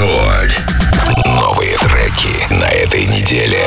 Рекорд. Новые треки на этой неделе.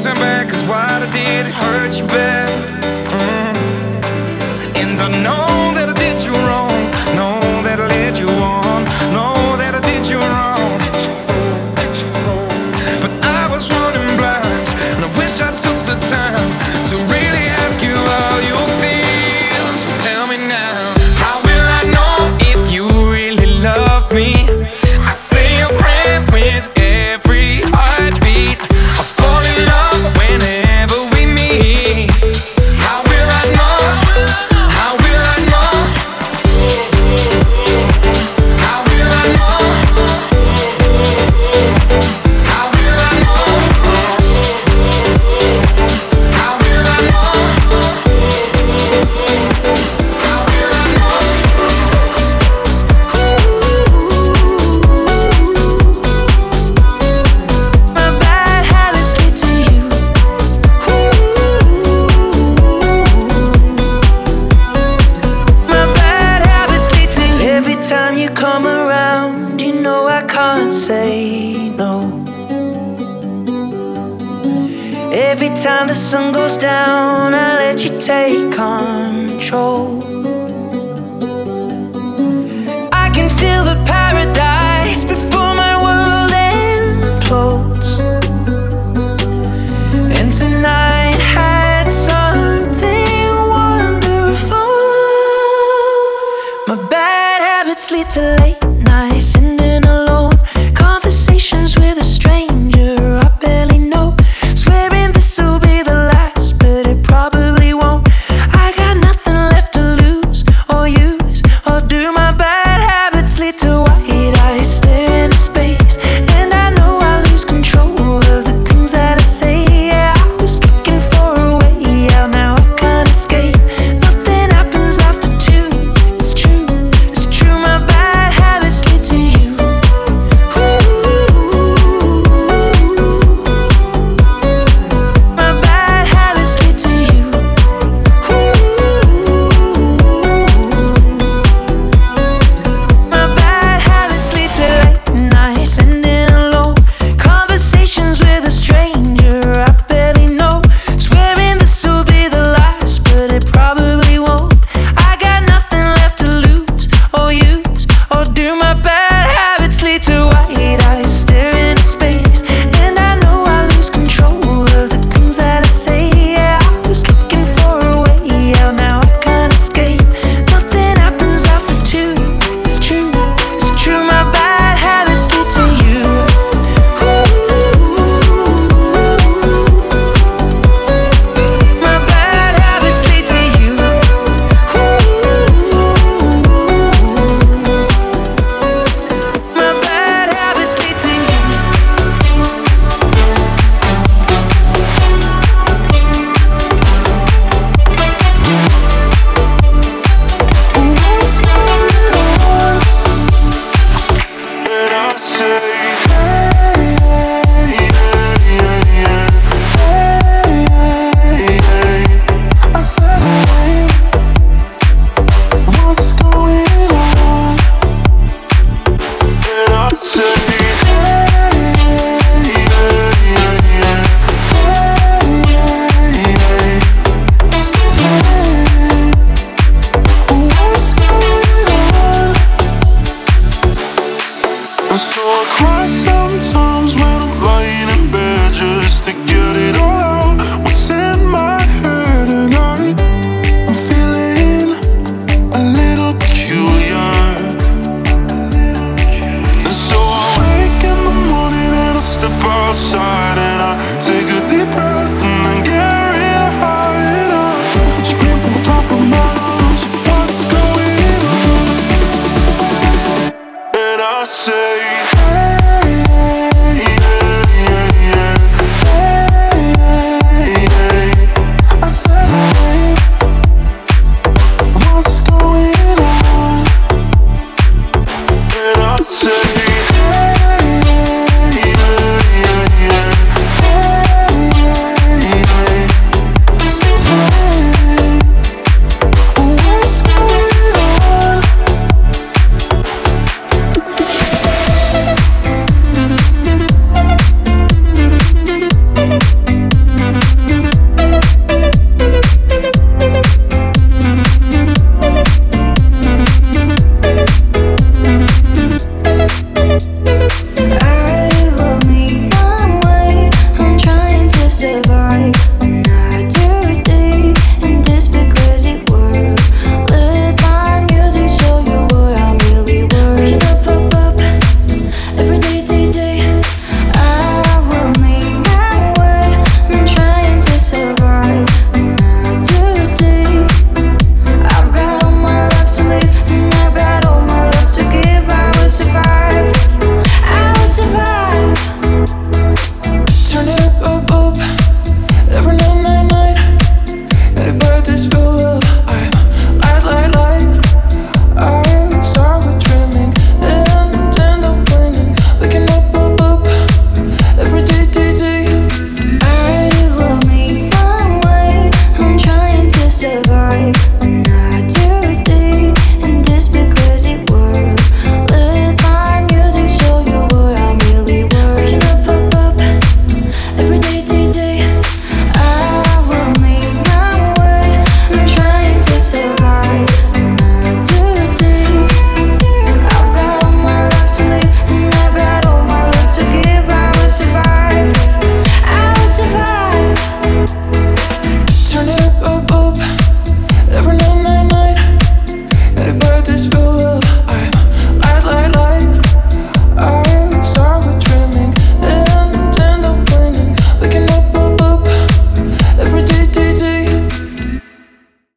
can't turn back, cause what I did, it hurt you bad. And I know that I did you wrong, know that I led you on, know that I did you wrong. But I was running blind, and I wish I took the time to really ask you how you feel. So tell me now, how will I know if you really love me? I say a prayer with every heartbeat. I fall in love whenever we meet. How will I know? How will I know? How will I know? How will I know? How will I know? How will I know? My bad habits lead to you. My bad habits lead to you. Every time you come around, you know I can't say no. Every time the sun goes down, I let you take control. I can feel